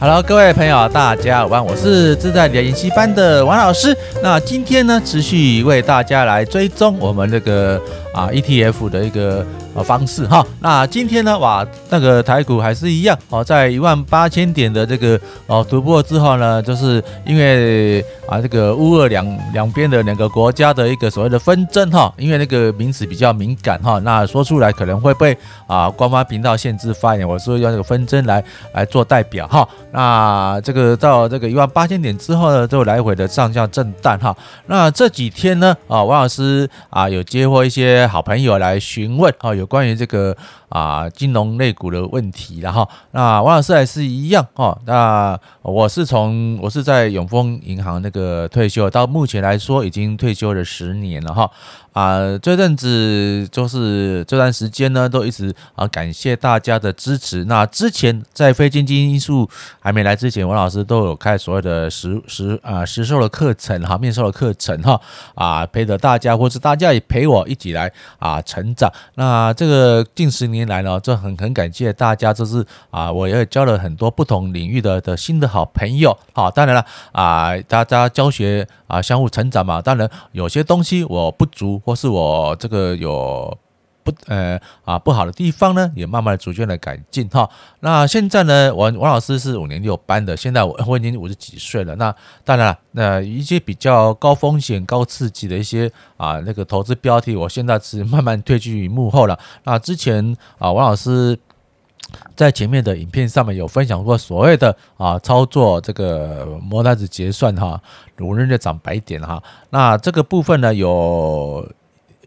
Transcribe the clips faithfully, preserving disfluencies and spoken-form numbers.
Hello， 各位朋友，大家晚安，我是自在理财研习班的王老师。那今天呢，持续为大家来追踪我们这个啊 E T F 的一个呃、啊、方式哈。那今天呢，哇，那个台股还是一样哦，在一万八千点的这个哦突破之后呢，就是因为啊这个乌俄两两边的两个国家的一个所谓的纷争哈，因为那个名词比较敏感哈，那说出来可能会被啊官方频道限制发言，我是用这个纷争来来做代表哈。那这个到这个一万八千点之后呢，就来回的上下震荡哈。那这几天呢，啊，王老师啊有接获一些好朋友来询问啊，有关于这个啊金融类股的问题了哈。那王老师还是一样哈、啊。那我是从我是在永丰银行那个退休，到目前来说已经退休了十年了哈。啊，这阵子就是这段时间呢，都一直啊感谢大家的支持。那之前在非经济因素还没来之前，王老师都有开所谓的实实啊实售的课程哈，面授的课程哈啊，陪着大家，或是大家也陪我一起来啊成长。那这个近十年来呢，这很很感谢大家，这是啊我也交了很多不同领域的的新的好朋友。好，当然了啊，大家教学啊相互成长嘛。当然有些东西我不足，或是我这个有。不呃啊不好的地方呢，也慢慢的逐渐的改进哈。那现在呢，王王老师是五年六班的，现在我我已经五十几岁了。那当然了，那一些比较高风险、高刺激的一些啊那个投资标的，我现在是慢慢退居幕后了。那之前啊，王老师。在前面的影片上面有分享过所谓的啊操作这个摩纳子结算哈，五日就涨百点哈。那这个部分呢有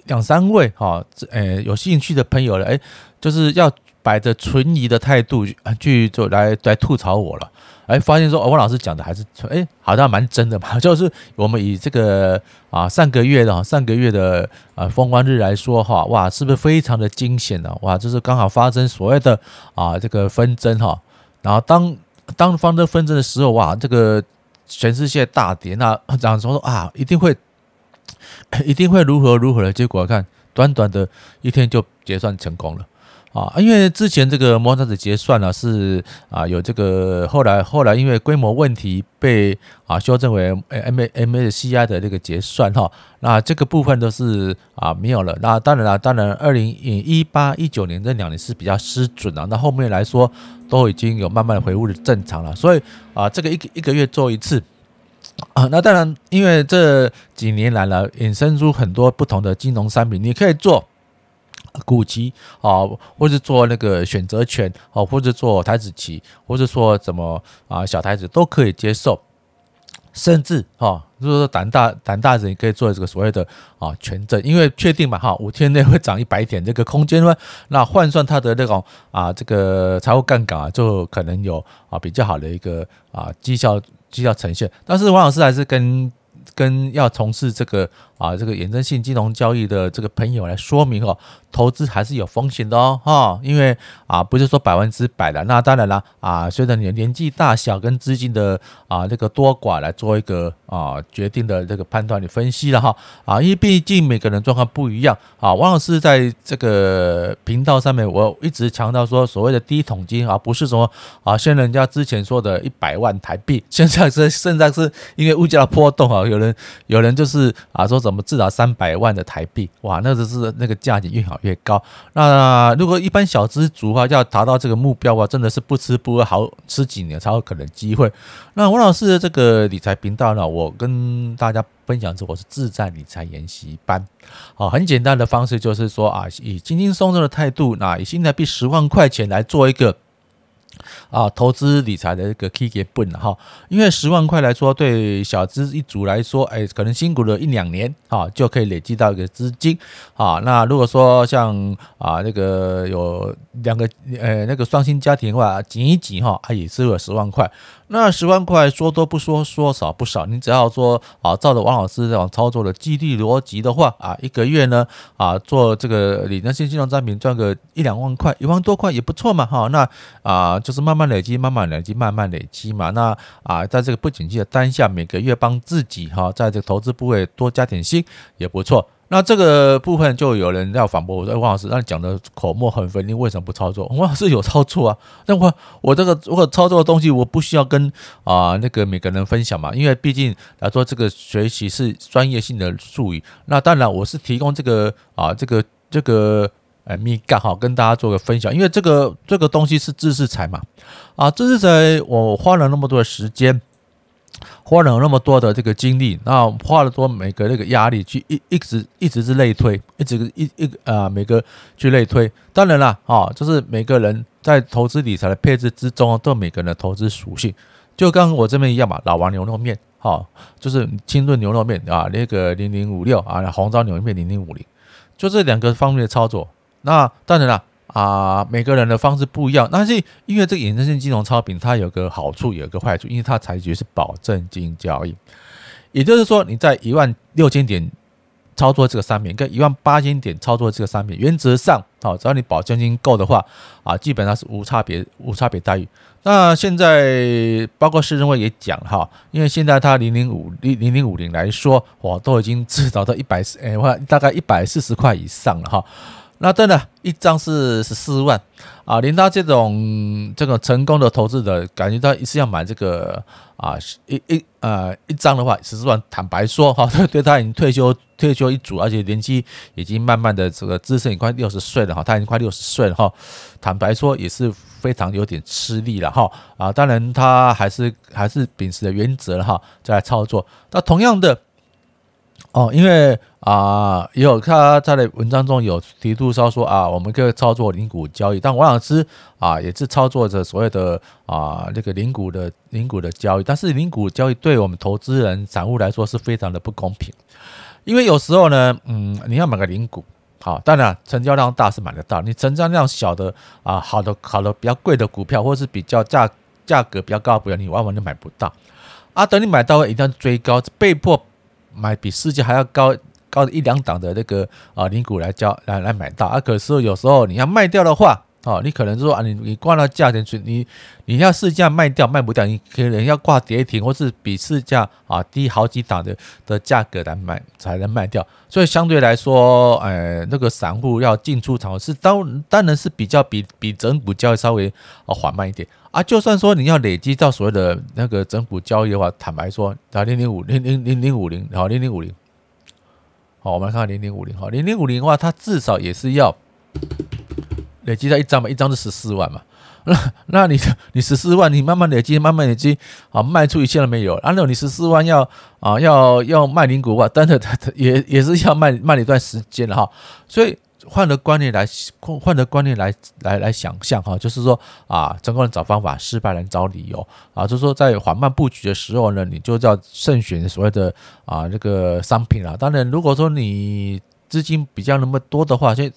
两三位哈，呃有兴趣的朋友呢，哎就是要摆着存疑的态度去就来来吐槽我了。哎，发现说王老师讲的还是哎好像蛮真的嘛，就是我们以这个啊上个月的上个月的啊封关日来说哈，哇，是不是非常的惊险呢？哇，就是刚好发生所谓的啊这个纷争哈，然后当当发生纷争的时候，哇，这个全世界大跌，那讲说啊一定会一定会如何如何的，结果看短短的一天就结算成功了。啊，因为之前这个摩纳子结算呢、啊、是啊有这个后来后来因为规模问题被啊修正为 M S C I 的这个结算哈、啊，那这个部分都是啊没有了。那当然了，当然二零一八一九年这两年是比较失准了、啊，那后面来说都已经有慢慢回复的正常了。所以啊，这个一个一个月做一次。啊，那当然，因为这几年来了，衍生出很多不同的金融商品，你可以做。股期啊，或者做那个选择权啊，或者做台子期，或者说怎么啊小台子都可以接受，甚至哈，就是说胆大胆大人可以做这个所谓的啊权证，因为确定嘛哈，五天内会涨一百点这个空间呢，那换算它的那种啊这个财务杠杆啊，就可能有啊比较好的一个啊绩效绩效呈现，但是王老师还是跟。跟要从事这个啊这个衍生性金融交易的这个朋友来说明哦，投资还是有风险的哦哈、哦，因为啊不是说百分之百的，那当然啦啊，随着你的年纪大小跟资金的啊这个多寡来做一个啊决定的这个判断与分析了哈啊，因为毕竟每个人状况不一样啊。王老师在这个频道上面我一直强调说，所谓的第一桶金啊，不是什么啊像人家之前说的一百万台币，现在是现在是因为物价的波动啊。有人有人就是啊说怎么至少三百万的台币，哇，那就是那个价钱越好越高。那如果一般小资族啊要达到这个目标啊，真的是不吃不喝好吃几年才有可能机会。那王老师的这个理财频道呢，我跟大家分享是我是自在理财研习班，好，很简单的方式就是说啊，以轻轻松松的态度，那以新台币十万块钱来做一个。啊，投资理财的一个 key 给本哈，因为十万块来说，对小资一族来说，哎，可能辛苦了一两年啊，就可以累积到一个资金啊。那如果说像啊那个有两个呃那个双薪家庭的话，紧一紧哈，也是有十万块。那十万块说多不说，说少不少，你只要说啊，照着王老师这种操作的纪律逻辑的话啊，一个月呢啊做这个理财金融商品赚个一两万块，一万多块也不错嘛哈。那啊就。就是慢慢累积慢慢累积慢慢累积嘛。那啊，在这个不景气的当下，每个月帮自己哈，在这个投资部位多加点心也不错。那这个部分就有人要反驳我说，王老师，那你讲的口沫横飞，你为什么不操作？王老师有操作啊，那我我这个如果操作的东西，我不需要跟啊、呃、那个每个人分享嘛，因为毕竟来说这个学习是专业性的术语。那当然我是提供这个啊这个这个呃秘诀哈，跟大家做个分享，因为这个这个东西是知识财嘛，啊知识财我花了那么多的时间。花了那么多的这个精力，那花了多每个那个压力去一一直一直是类推，一直一一啊、呃、每个去类推。当然啦，哦，就是每个人在投资理财的配置之中，都有每个人的投资属性。就跟我这边一样嘛，老王牛肉面，哦，就是清炖牛肉面啊，那个零零五六啊，红烧牛肉面零零五零，就这两个方面的操作。那当然啦。啊，每个人的方式不一样，但是因为这个衍生性金融商品，它有个好处，有个坏处，因为它采取是保证金交易，也就是说，你在一万六千点操作这个商品，跟一万八千点操作这个商品，原则上，好，只要你保证金够的话，啊，基本上是无差别无差别待遇。那现在包括世证会也讲哈，因为现在它零零五零零五零来说，哇，都已经至少到一百，哎，大概一百四十块以上了哈。那真的，一张是十四万啊！连他这种这个成功的投资者，感觉到一次要买这个啊一一呃一张的话，十四万，坦白说哈，对他已经退休退休一族，而且年纪已经慢慢的这个资深，也快六十岁了哈，他已经快六十岁了哈，坦白说也是非常有点吃力了哈啊！当然他还是还是秉持的原则了哈，再来操作。那同样的。哦，因为啊，也有他在文章中有提出说啊，我们可以操作零股交易，但王老师啊也是操作着所谓的啊那个零股的零股的交易，但是零股交易对我们投资人散户来说是非常的不公平，因为有时候呢，嗯，你要买个零股。好，当然成交量大是买得到，你成交量小的啊，好的好的比较贵的股票，或是比较价价格比较高的股票，你往往就买不到啊，等你买到一定要追高，被迫。买比市价还要高高一两档的那个啊零股来交来来买到啊，可是有时候你要卖掉的话，哦，你可能说啊，你你挂到价钱去，你你要市价卖掉卖不掉，你可能要挂跌停或是比市价啊低好几档的的价格来买才能卖掉，所以相对来说，呃，那个散户要进出场是当当然是比较比比整股交易稍微啊缓慢一点。啊，就算说你要累积到所谓的那个整股交易的话，坦白说，啊，零零五零零零零五零，好，零零五零，好，我们来看零零五零，好，零零五零的话，它至少也是要累积到一张嘛，一张是十四万嘛，那那你你十四万，你慢慢累积，慢慢累积，啊，卖出一切了没有？按照你十四万要啊要要卖零股的话，当然也也是要卖卖一段时间了哈，所以。换的观念来，换的观念来来来想象哈，就是说啊，成功人找方法，失败人找理由啊，就是说在缓慢布局的时候呢，你就要慎选所谓的啊这个商品啦。当然，如果说你资金比较那么多的话，就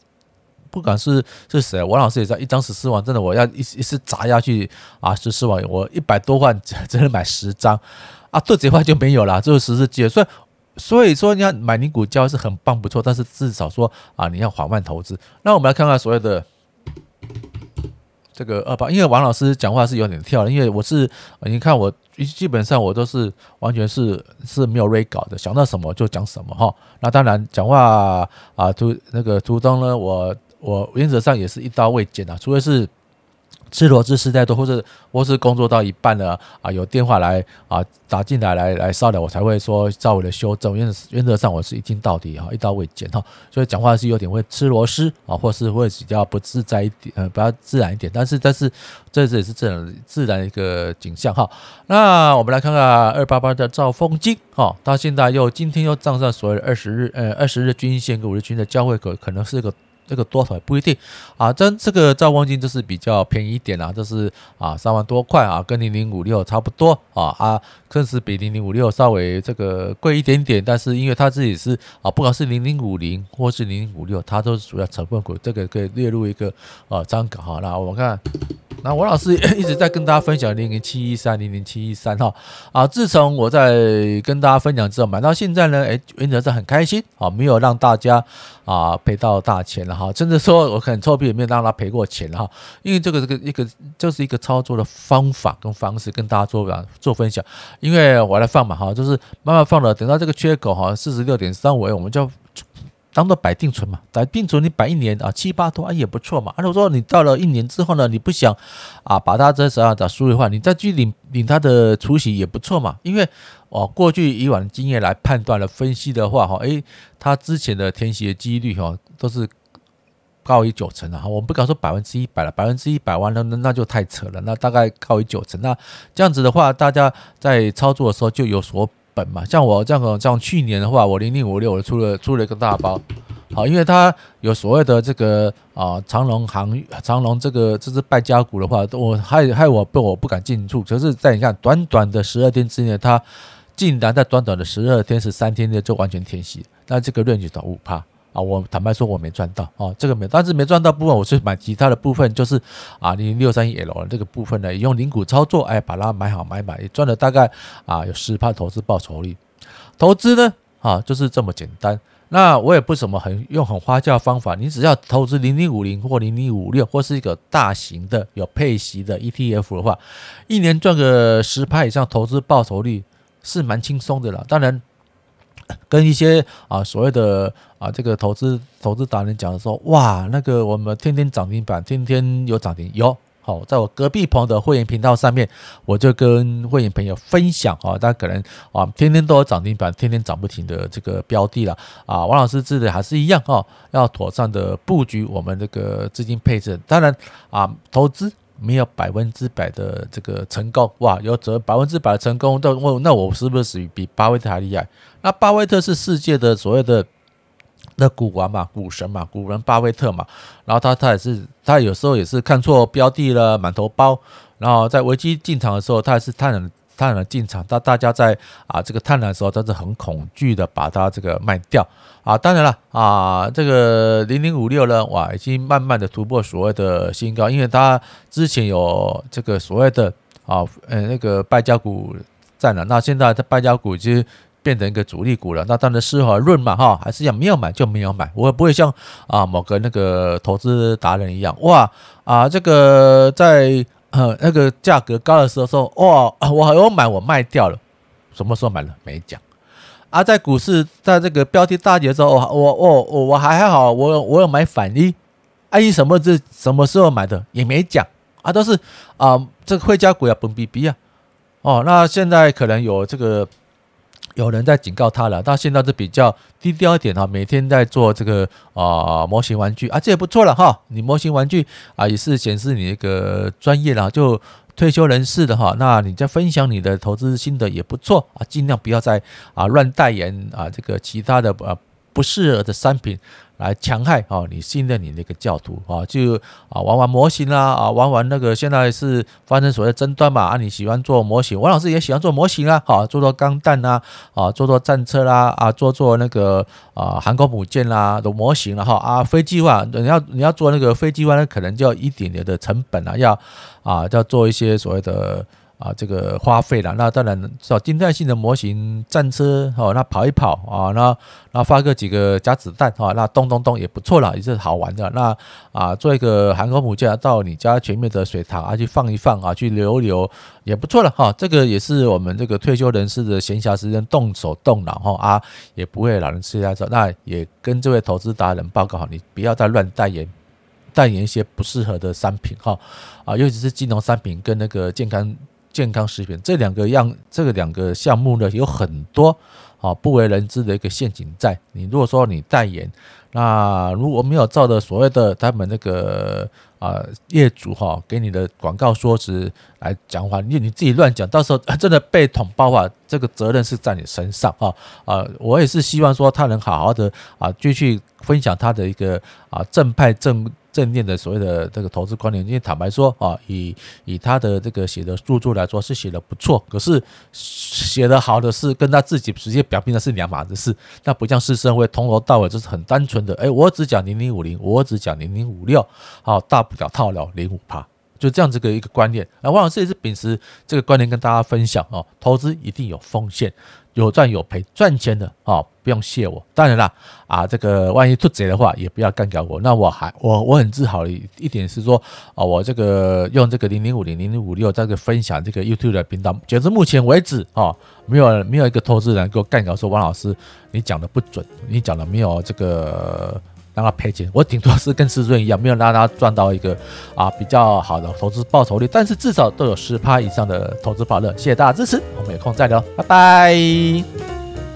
不管是是谁，王老师也知道，一张十四万，真的我要一一次砸下去啊，十四万，我一百多万只能买十张啊，对这块就没有了，就是十四节，所以。所以说，你要买零股交易是很棒，不错，但是至少说啊，你要缓慢投资。那我们来看看所谓的这个二八，因为王老师讲话是有点跳的，因为我是你看我基本上我都是完全是是没有 re 稿的，想到什么就讲什么哈。那当然讲话啊途那个途中呢，我我原则上也是一刀未剪啊，除非是。吃螺丝吃太多，或者或是工作到一半了啊，有电话来啊打进来来来骚扰我，才会说稍微的修正。原则原则上我是一听到底哈，一刀未剪哈，所以讲话是有点会吃螺丝啊，或是会比较不自在一点，呃，比较自然一点。但是但是这也是自然自然一个景象哈。那我们来看看二八八的兆丰金哈，它现在又今天又站上所谓二十日呃二十日均线跟五日均的交汇口，可能是个。这个多头也不一定啊，但这个兆丰金就是比较便宜一点啦，啊，这是啊三万多块啊，跟零零五六差不多啊啊，更是比零零五六稍微这个贵一点点，但是因为它自己是啊，不管是零零五零或是零零五六，它都是主要成分股，这个可以列入一个呃参考哈。那我们看那王老师一直在跟大家分享零零七一三零零七一三哈啊，自从我在跟大家分享之后，买到现在呢，哎，原则上很开心啊，没有让大家啊赔到大钱了哈，甚至说我很臭屁也没有让他赔过钱了哈，因为这个这个一个就是一个操作的方法跟方式跟大家做做分享，因为我来放嘛哈，就是慢慢放了，等到这个缺口哈 四十六点三五 我们就当做摆定存嘛，摆定存你摆一年啊，七八多也不错嘛。按照说你到了一年之后呢，你不想啊把它这啥打输的话，你再去领领它的除息也不错嘛。因为哦，过去以往的经验来判断了分析的话哈，哎，它之前的填息的几率哈都是高于九成啊，我们不敢说百分之一百了，百分之一百万那那就太扯了，那大概高于九成。那这样子的话，大家在操作的时候就有所本嘛，像我这样像去年的话，我零零五六我出了出了一个大包，好，因为它有所谓的这个啊、呃、长荣航长荣这个这只败家股的话，我害害我被我不敢进出，可是在你看短短的十二天之内，它竟然在短短的十二天十三天内就完全填息，那这个 range 到 百分之五啊，我坦白说我没赚到啊，这个没，但是没赚到部分，我是买其他的部分，就是啊，零六三一 L 这个部分呢，也用零股操作，哎，把它买好买买，也赚了大概啊有 百分之十 投资报酬率。投资呢啊就是这么简单。那我也不什么很用很花俏方法，你只要投资零零五零或零零五六或是一个大型的有配息的 E T F 的话，一年赚个 百分之十 以上投资报酬率是蛮轻松的啦，当然。跟一些啊所谓的啊这个投资投资达人讲的说，哇，那个我们天天涨停板，天天有涨停，有好，在我隔壁朋友的会员频道上面，我就跟会员朋友分享啊，他可能啊天天都有涨停板，天天涨不停的这个标的了啊。王老师自己还是一样啊，要妥善的布局我们这个资金配置，当然啊投资。没有百分之百的这个成功，哇，有百分之百的成功，那我是不是比巴菲特还厉害？那巴菲特是世界的所谓的那股王嘛，股神嘛，股人巴菲特嘛，然后他他也是他有时候也是看错标的了，满头包，然后在危机进场的时候，他也是贪婪。贪婪进场，大家在啊这个贪婪的时候，他是很恐惧的，把它这个卖掉啊。当然了啊，这个零零五六呢，哇，已经慢慢的突破所谓的新高，因为它之前有这个所谓的啊呃那个败家股占了，那现在它败家股其实变成一个主力股了，那当然适合润嘛哈，还是讲没有买就没有买，我也不会像啊某个那个投资达人一样，哇啊这个在。呃、那个价格高的时候说，哇，我还要买，我卖掉了，什么时候买了没讲啊？在股市在这个标的大跌的时候，我我我我还好，我我有买反一，啊，你什么这什么时候买的也没讲啊，都是啊、呃、这个会家股要崩逼逼啊，哦，那现在可能有这个。有人在警告他了，那现在是比较低调一点哈，每天在做这个啊、呃、模型玩具啊，这也不错了哈。你模型玩具啊也是显示你一个专业了，就退休人士的哈，那你在分享你的投资心得也不错啊，尽量不要再啊乱代言啊这个其他的啊不适合的商品来强害啊你信任你那个教徒啊，就啊玩玩模型啦啊，玩玩那个现在是发生所谓的争端嘛啊，你喜欢做模型，王老师也喜欢做模型啦，好，做做钢弹啦啊，做做战车啦啊，做做那个啊航空母舰啦的模型啦哈啊，飞机化你要你要做那个飞机化，那可能就要一点点的成本啦，要啊要做一些所谓的。啊，这个花费了，那当然找静态性的模型战车哦，那跑一跑啊，那那发个几个假子弹啊，那咚咚咚也不错了，也是好玩的。那啊，做一个航空母舰到你家前面的水塘啊去放一放啊，去溜一溜也不错了哈、啊。这个也是我们这个退休人士的闲暇时间动手动脑哈啊，也不会老人痴呆症。那也跟这位投资达人报告好，你不要再乱代言。代言一些不适合的商品哈啊，尤其是金融商品跟那个健康。健康食品这两个样，这个两个项目呢，有很多啊不为人知的一个陷阱在。你如果说你代言，那如果没有照着所谓的他们那个啊业主哈、啊、给你的广告说辞来讲话，你你自己乱讲，到时候真的被捅爆啊，这个责任是在你身上啊啊！我也是希望说他能好好的啊继续分享他的一个啊正派正。正念的所谓的这个投资观念，因为坦白说啊，以以他的这个写的著作来说是写的不错，可是写的好的是跟他自己直接表面的是两码子事，那不像是社会从头到尾就是很单纯的，哎，我只讲零零五零，我只讲零零五六，好，大不了套牢 百分之零五，就这样子的一个观念。啊，王老师也是秉持这个观念跟大家分享哦，投资一定有风险，有赚有赔，赚钱的哦不用谢我。当然啦，啊这个万一吐贼的话，也不要干掉我。那我还我我很自豪的一点是说，啊我这个用这个零零五零零零五六这个分享这个 YouTube 的频道，截至目前为止哦，没有没有一个投资人给我干掉说王老师你讲的不准，你讲的没有这个。让他赔钱，我顶多是跟思润一样，没有让他赚到一个啊比较好的投资报酬率，但是至少都有 百分之十 以上的投资报酬率。谢谢大家支持，我们有空再聊，拜拜。